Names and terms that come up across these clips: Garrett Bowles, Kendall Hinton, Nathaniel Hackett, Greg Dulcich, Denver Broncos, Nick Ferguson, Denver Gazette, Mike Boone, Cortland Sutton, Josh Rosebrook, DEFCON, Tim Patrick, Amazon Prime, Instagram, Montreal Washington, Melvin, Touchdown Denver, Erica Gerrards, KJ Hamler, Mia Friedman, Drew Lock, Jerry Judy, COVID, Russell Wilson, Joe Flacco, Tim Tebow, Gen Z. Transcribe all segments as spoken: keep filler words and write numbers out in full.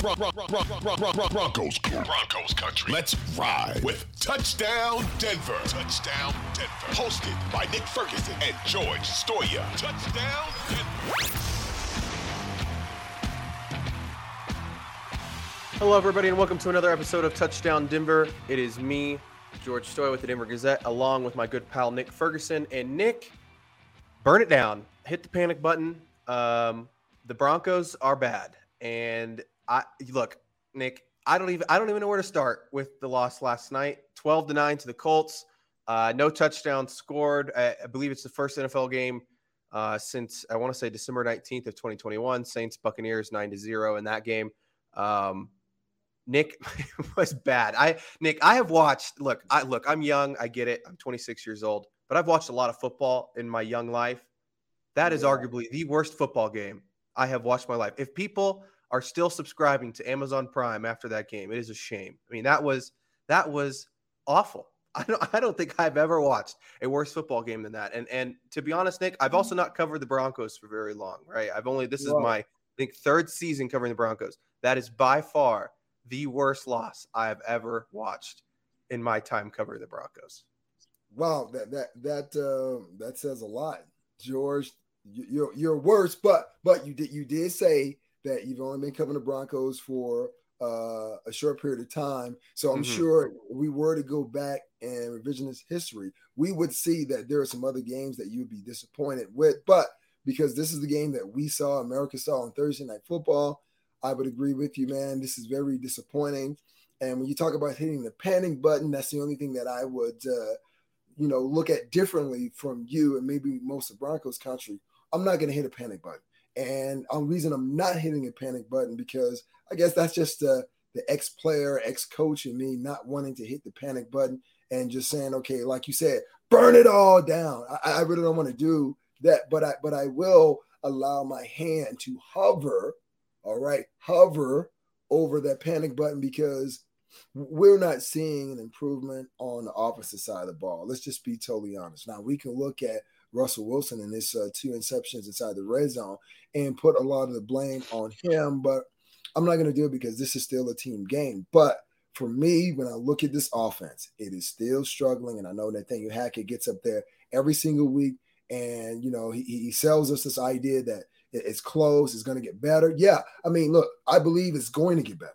Bron- Bron- Bron- Bron- Bron- Bron- Bron- Broncos country. Broncos country. Let's ride with Touchdown Denver. Touchdown Denver. Hosted by Nick Ferguson and George Stoia. Touchdown Denver. Hello, everybody, and welcome to another episode of Touchdown Denver. It is me, George Stoia, with the Denver Gazette, along with my good pal Nick Ferguson. And Nick, burn it down. Hit the panic button. Um, the Broncos are bad, and I, look, Nick, I don't even I don't even know where to start with the loss last night. twelve to nine to the Colts. Uh, no touchdown scored. I, I believe it's the first N F L game uh, since, I want to say, December nineteenth of twenty twenty-one. Saints Buccaneers nine to zero in that game. Um, Nick was bad. I Nick, I have watched. Look, I look. I'm young. I get it. I'm twenty-six years old, but I've watched a lot of football in my young life. That is arguably the worst football game I have watched in my life. If people are still subscribing to Amazon Prime after that game, it is a shame. I mean, that was that was awful. I don't I don't think I've ever watched a worse football game than that. And and to be honest, Nick, I've also not covered the Broncos for very long, right? I've only this is my I think third season covering the Broncos. That is by far the worst loss I've ever watched in my time covering the Broncos. Wow, that that that uh, that says a lot, George. You're you're worse, but but you did you did say that you've only been covering the Broncos for uh, a short period of time. So I'm mm-hmm. sure if we were to go back and revisionist history, we would see that there are some other games that you'd be disappointed with. But because this is the game that we saw, America saw on Thursday Night Football, I would agree with you, man. This is very disappointing. And when you talk about hitting the panic button, that's the only thing that I would, uh, you know, look at differently from you and maybe most of Broncos country. I'm not going to hit a panic button. And the reason I'm not hitting a panic button, because I guess that's just the, the ex-player, ex-coach in me not wanting to hit the panic button and just saying, okay, like you said, burn it all down. I, I really don't want to do that, but I but I will allow my hand to hover, all right, hover over that panic button, because we're not seeing an improvement on the opposite side of the ball. Let's just be totally honest. Now, we can look at Russell Wilson and his uh, two interceptions inside the red zone and put a lot of the blame on him, but I'm not going to do it because this is still a team game. But for me, when I look at this offense, it is still struggling, and I know Nathaniel Hackett gets up there every single week, and, you know, he, he sells us this idea that it's close, it's going to get better. Yeah, I mean, look, I believe it's going to get better.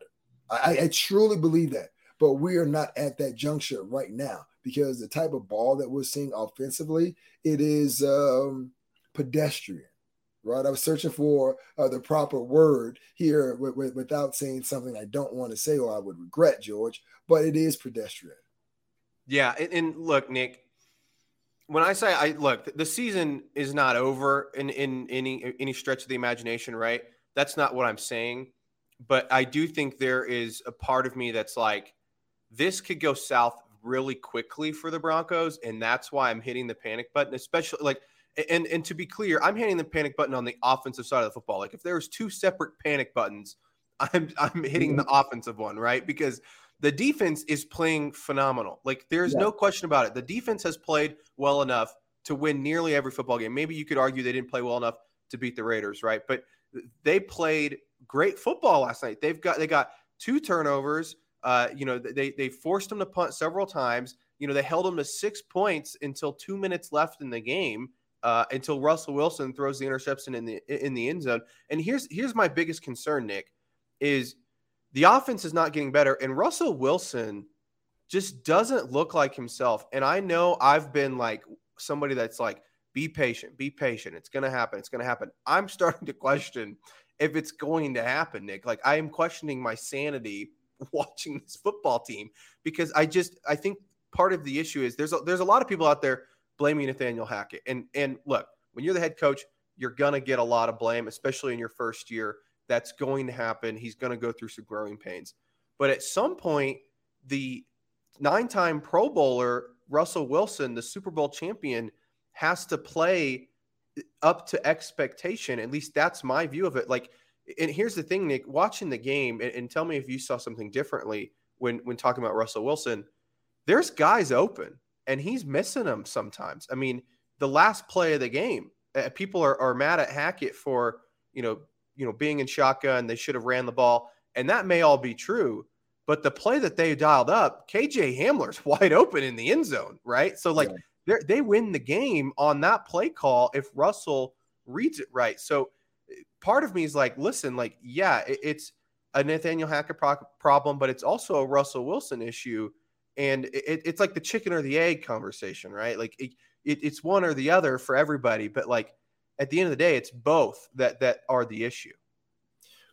I, I truly believe that, but we are not at that juncture right now, because the type of ball that we're seeing offensively, it is um, pedestrian, right? I was searching for uh, the proper word here w- w- without saying something I don't want to say or I would regret, George, but it is pedestrian. Yeah, and, and look, Nick, when I say I look, the season is not over in, in any any stretch of the imagination, right? That's not what I'm saying, but I do think there is a part of me that's like, this could go south really quickly for the Broncos, and that's why I'm hitting the panic button, especially like and and to be clear, I'm hitting the panic button on the offensive side of the football. Like, if there was two separate panic buttons, I'm I'm hitting the offensive one, right? Because the defense is playing phenomenal. Like, there's yeah. no question about it. The defense has played well enough to win nearly every football game. Maybe you could argue they didn't play well enough to beat the Raiders, right? But they played great football last night. They've got they got two turnovers. Uh, you know, they they forced them to punt several times. You know, they held them to six points until two minutes left in the game. uh, until Russell Wilson throws the interception in the in the end zone. And here's here's my biggest concern, Nick, is the offense is not getting better, and Russell Wilson just doesn't look like himself. And I know I've been like somebody that's like, be patient, be patient. It's going to happen. It's going to happen. I'm starting to question if it's going to happen, Nick. Like, I am questioning my sanity watching this football team, because I just, I think part of the issue is there's a, there's a lot of people out there blaming Nathaniel Hackett. And, and look, when you're the head coach, you're going to get a lot of blame, especially in your first year. That's going to happen. He's going to go through some growing pains. But at some point, the nine-time Pro Bowler Russell Wilson, the Super Bowl champion, has to play up to expectation. At least that's my view of it. Like, and here's the thing, Nick, watching the game, and, and tell me if you saw something differently when, when talking about Russell Wilson, there's guys open, and he's missing them sometimes. I mean, the last play of the game, uh, people are, are mad at Hackett for, you know, you know, being in shotgun, they should have ran the ball. And that may all be true, but the play that they dialed up, K J Hamler's wide open in the end zone, right? So like yeah. they win the game on that play call if Russell reads it right. So part of me is like, listen, like, yeah, it, it's a Nathaniel Hackett pro- problem, but it's also a Russell Wilson issue. And it, it's like the chicken or the egg conversation, right? Like it, it, it's one or the other for everybody, but like, at the end of the day, it's both that that are the issue.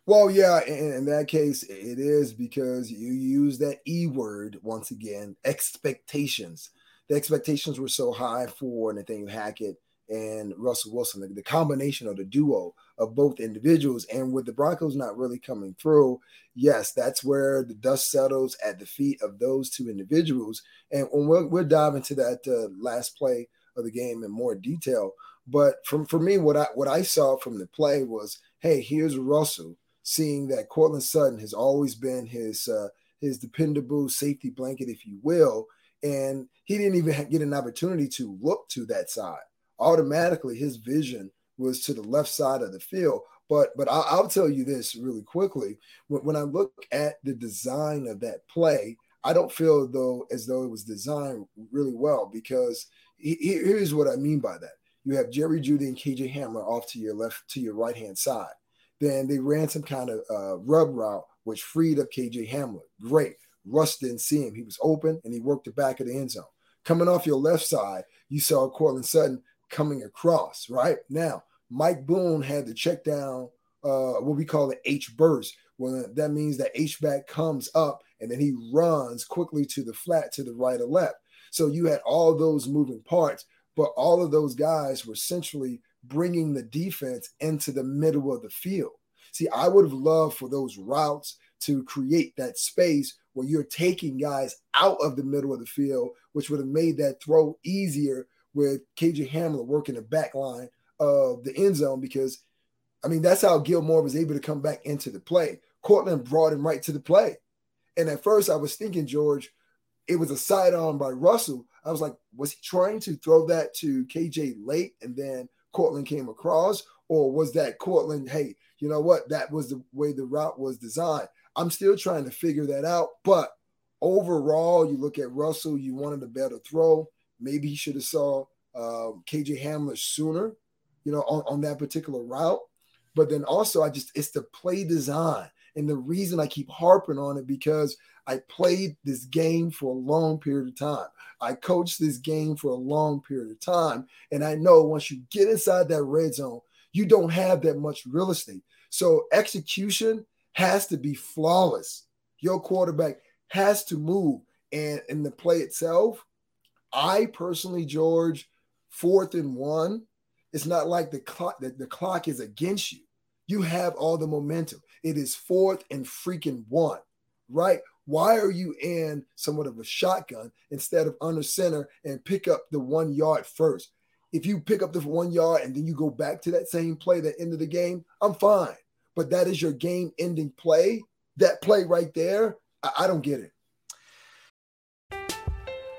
Well, yeah, in, in that case, it is because you use that E word once again, expectations. The expectations were so high for Nathaniel Hackett and Russell Wilson, the, the combination of the duo of both individuals. And with the Broncos not really coming through, yes, that's where the dust settles at the feet of those two individuals. And when we're, we're diving to that uh, last play of the game in more detail. But from for me, what I what I saw from the play was, hey, here's Russell seeing that Cortland Sutton has always been his uh, his dependable safety blanket, if you will, and he didn't even get an opportunity to look to that side. Automatically, his vision was to the left side of the field. But but I'll, I'll tell you this really quickly: when, when I look at the design of that play, I don't feel though as though it was designed really well, because he, he, here's what I mean by that. You have Jerry Judy and K J Hamler off to your left, to your right-hand side. Then they ran some kind of uh, rub route, which freed up K J Hamler. Great. Russ didn't see him. He was open, and he worked the back of the end zone. Coming off your left side, you saw Cortland Sutton coming across, right? Now, Mike Boone had to check down uh, what we call the H-burst. Well, that means that H-back comes up, and then he runs quickly to the flat, to the right or left. So you had all those moving parts. But all of those guys were essentially bringing the defense into the middle of the field. See, I would have loved for those routes to create that space where you're taking guys out of the middle of the field, which would have made that throw easier with K J Hamler working the back line of the end zone, because, I mean, that's how Gilmore was able to come back into the play. Cortland brought him right to the play. And at first I was thinking, George, it was a sidearm by Russell. I was like, was he trying to throw that to K J late and then Cortland came across? Or was that Cortland, hey, you know what? That was the way the route was designed. I'm still trying to figure that out. But overall, you look at Russell, you wanted a better throw. Maybe he should have saw uh, K J Hamler sooner, you know, on, on that particular route. But then also, I just, it's the play design. And the reason I keep harping on it, because I played this game for a long period of time. I coached this game for a long period of time. And I know once you get inside that red zone, you don't have that much real estate. So execution has to be flawless. Your quarterback has to move. And in the play itself, I personally, George, fourth and one, it's not like the clock, the, the clock is against you. You have all the momentum. It is fourth and freaking one, right? Why are you in somewhat of a shotgun instead of under center and pick up the one yard first? If you pick up the one yard and then you go back to that same play, that end of the game, I'm fine. But that is your game-ending play. That play right there, I, I don't get it.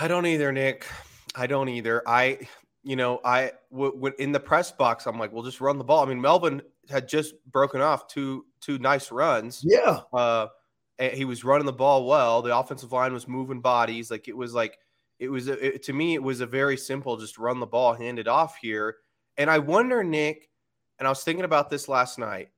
I don't either, Nick. I don't either. I, you know, I w- w- in the press box, I'm like, well, just run the ball. I mean, Melvin had just broken off two two nice runs. Yeah. Uh, and he was running the ball well. The offensive line was moving bodies. Like it was like it was a, it, to me, it was a very simple, just run the ball, hand it off here. And I wonder, Nick, and I was thinking about this last night.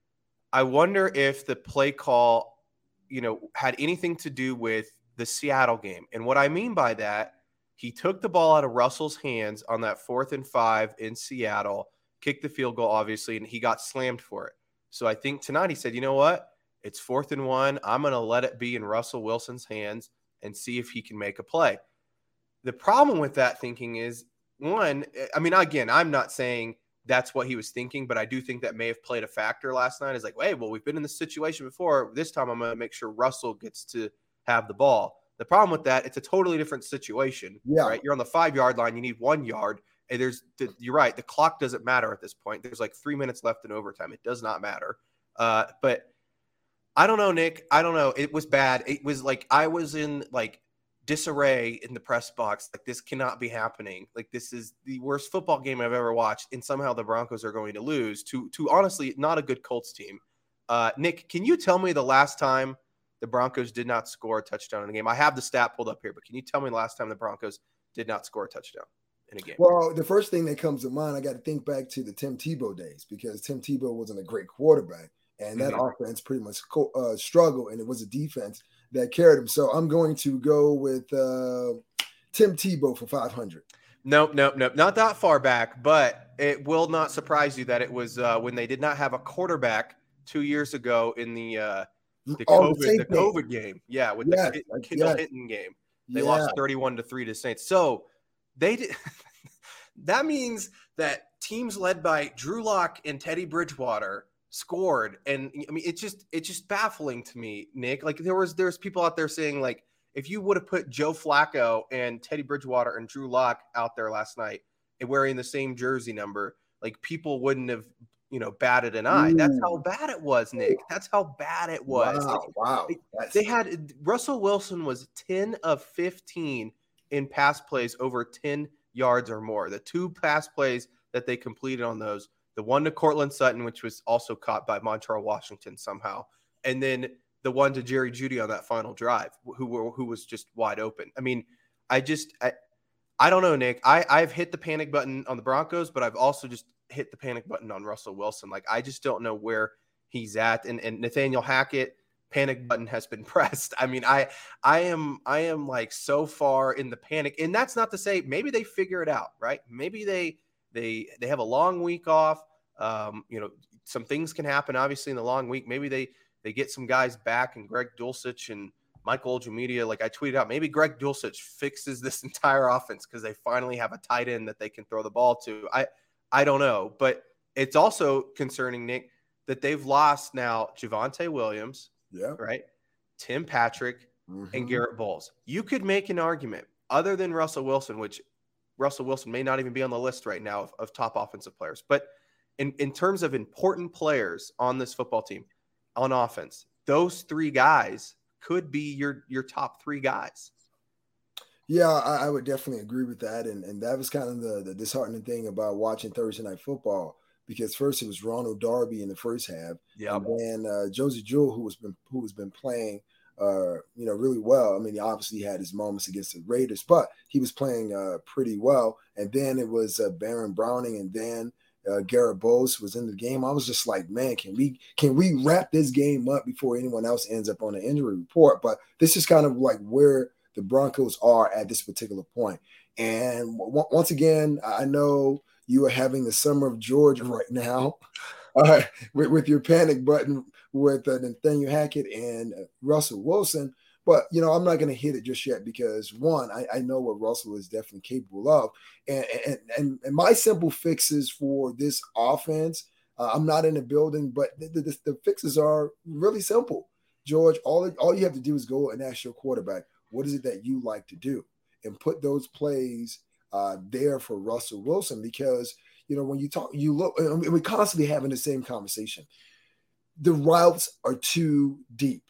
I wonder if the play call, you know, had anything to do with the Seattle game. And what I mean by that, he took the ball out of Russell's hands on that fourth and five in Seattle, kicked the field goal, obviously, and he got slammed for it. So I think tonight he said, you know what? It's fourth and one. I'm going to let it be in Russell Wilson's hands and see if he can make a play. The problem with that thinking is, one, I mean, again, I'm not saying that's what he was thinking, but I do think that may have played a factor last night. It's like, hey, well, we've been in this situation before. This time I'm going to make sure Russell gets to have the ball. The problem with that, it's a totally different situation, yeah. right? You're on the five-yard line. You need one yard. And there's, you're right, the clock doesn't matter at this point. There's like three minutes left in overtime. It does not matter. Uh, but I don't know, Nick. I don't know. It was bad. It was like I was in like disarray in the press box. Like, this cannot be happening. Like, this is the worst football game I've ever watched, and somehow the Broncos are going to lose to to honestly not a good Colts team. Uh, Nick, can you tell me the last time the Broncos did not score a touchdown in a game? I have the stat pulled up here, but can you tell me the last time the Broncos did not score a touchdown in a game? Well, the first thing that comes to mind, I got to think back to the Tim Tebow days, because Tim Tebow wasn't a great quarterback, and that mm-hmm. offense pretty much uh, struggled, and it was a defense that carried him. So I'm going to go with uh, Tim Tebow for five hundred. Nope, nope, nope. Not that far back, but it will not surprise you that it was uh, when they did not have a quarterback two years ago in the uh, the, oh, COVID, the, the COVID game. Yeah, with yes, the K- Kendall Hinton game. They yeah. lost thirty-one to three to the Saints. So they did, that means that teams led by Drew Lock and Teddy Bridgewater scored, and I mean it's just it's just baffling to me, Nick. Like there was there's people out there saying like if you would have put Joe Flacco and Teddy Bridgewater and Drew Lock out there last night and wearing the same jersey number, like people wouldn't have you know batted an eye. Ooh. That's how bad it was, Nick. That's how bad it was. Wow, like, wow. They, That's... they had Russell Wilson was ten of fifteen in pass plays over ten yards or more. The two pass plays that they completed on those. The one to Cortland Sutton, which was also caught by Montreal Washington somehow. And then the one to Jerry Judy on that final drive, who were, who was just wide open. I mean, I just I, I don't know, Nick. I, I've hit the panic button on the Broncos, but I've also just hit the panic button on Russell Wilson. Like, I just don't know where he's at. And and Nathaniel Hackett, panic button has been pressed. I mean, I I am I am like so far in the panic. And that's not to say maybe they figure it out, right? Maybe they they they have a long week off. Um, you know, some things can happen, obviously, in the long week. Maybe they they get some guys back, and Greg Dulcich and Michael Ogimedia, like I tweeted out, maybe Greg Dulcich fixes this entire offense because they finally have a tight end that they can throw the ball to. I, I don't know. But it's also concerning, Nick, that they've lost now Javonte Williams, yeah, right, Tim Patrick, mm-hmm. and Garrett Bowles. You could make an argument, other than Russell Wilson, which Russell Wilson may not even be on the list right now of, of top offensive players, but In, in terms of important players on this football team, on offense, those three guys could be your your top three guys. Yeah, I, I would definitely agree with that. And, and that was kind of the, the disheartening thing about watching Thursday Night Football, because first it was Ronald Darby in the first half. Yeah. And then uh, Josey Jewell, who has been who has been playing uh, you know, really well. I mean, he obviously had his moments against the Raiders, but he was playing uh, pretty well. And then it was uh, Baron Browning, and then Uh, Garrett Bowles was in the game. I was just like, man, can we can we wrap this game up before anyone else ends up on the injury report? But this is kind of like where the Broncos are at this particular point. And w- once again, I know you are having the summer of George right now uh, with, with your panic button with uh, Nathaniel Hackett and uh, Russell Wilson. But, you know, I'm not going to hit it just yet because, one, I, I know what Russell is definitely capable of. And and and, and my simple fixes for this offense, uh, I'm not in the building, but the, the, the fixes are really simple. George, all, all you have to do is go and ask your quarterback, what is it that you like to do? And put those plays uh, there for Russell Wilson, because, you know, when you talk, you look, and we're constantly having the same conversation. The routes are too deep.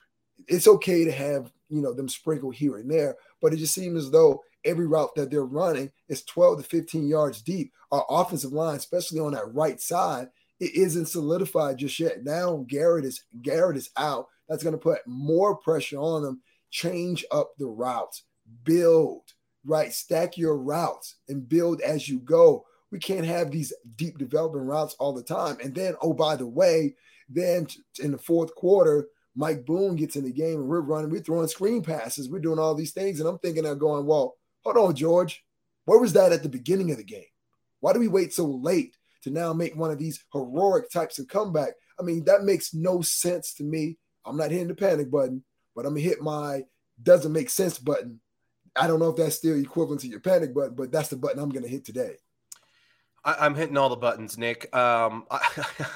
It's okay to have, you know, them sprinkled here and there, but it just seems as though every route that they're running is twelve to fifteen yards deep. Our offensive line, especially on that right side, it isn't solidified just yet. Now Garrett is Garrett is out. That's going to put more pressure on them. Change up the routes. Build, right? Stack your routes and build as you go. We can't have these deep developing routes all the time. And then, oh, by the way, then in the fourth quarter, Mike Boone gets in the game and we're running, we're throwing screen passes. We're doing all these things. And I'm thinking I'm going, well, hold on, George. Where was that at the beginning of the game? Why do we wait so late to now make one of these heroic types of comeback? I mean, that makes no sense to me. I'm not hitting the panic button, but I'm going to hit my doesn't make sense button. I don't know if that's still equivalent to your panic button, but that's the button I'm going to hit today. I, I'm hitting all the buttons, Nick. Um, I,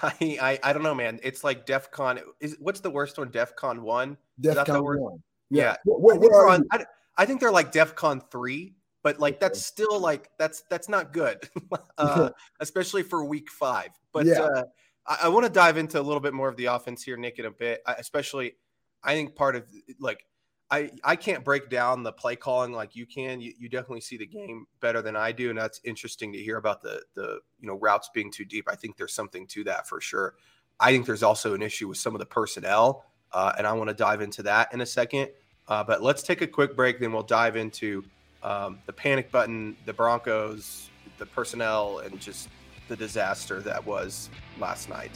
I, I I don't know, man. It's like DEFCON. Is what's the worst one? DEFCON one. DEFCON one. Yeah. yeah. Where, where I, think on, I, I think they're like DEFCON three, but like that's still like that's that's not good, uh, especially for week five. But yeah. uh, I, I want to dive into a little bit more of the offense here, Nick, in a bit. I, especially, I think part of like. I, I can't break down the play calling like you can. You, you definitely see the game better than I do, and that's interesting to hear about the the you know routes being too deep. I think there's something to that for sure. I think there's also an issue with some of the personnel, uh, and I want to dive into that in a second. Uh, but let's take a quick break, then we'll dive into um, the panic button, the Broncos, the personnel, and just the disaster that was last night.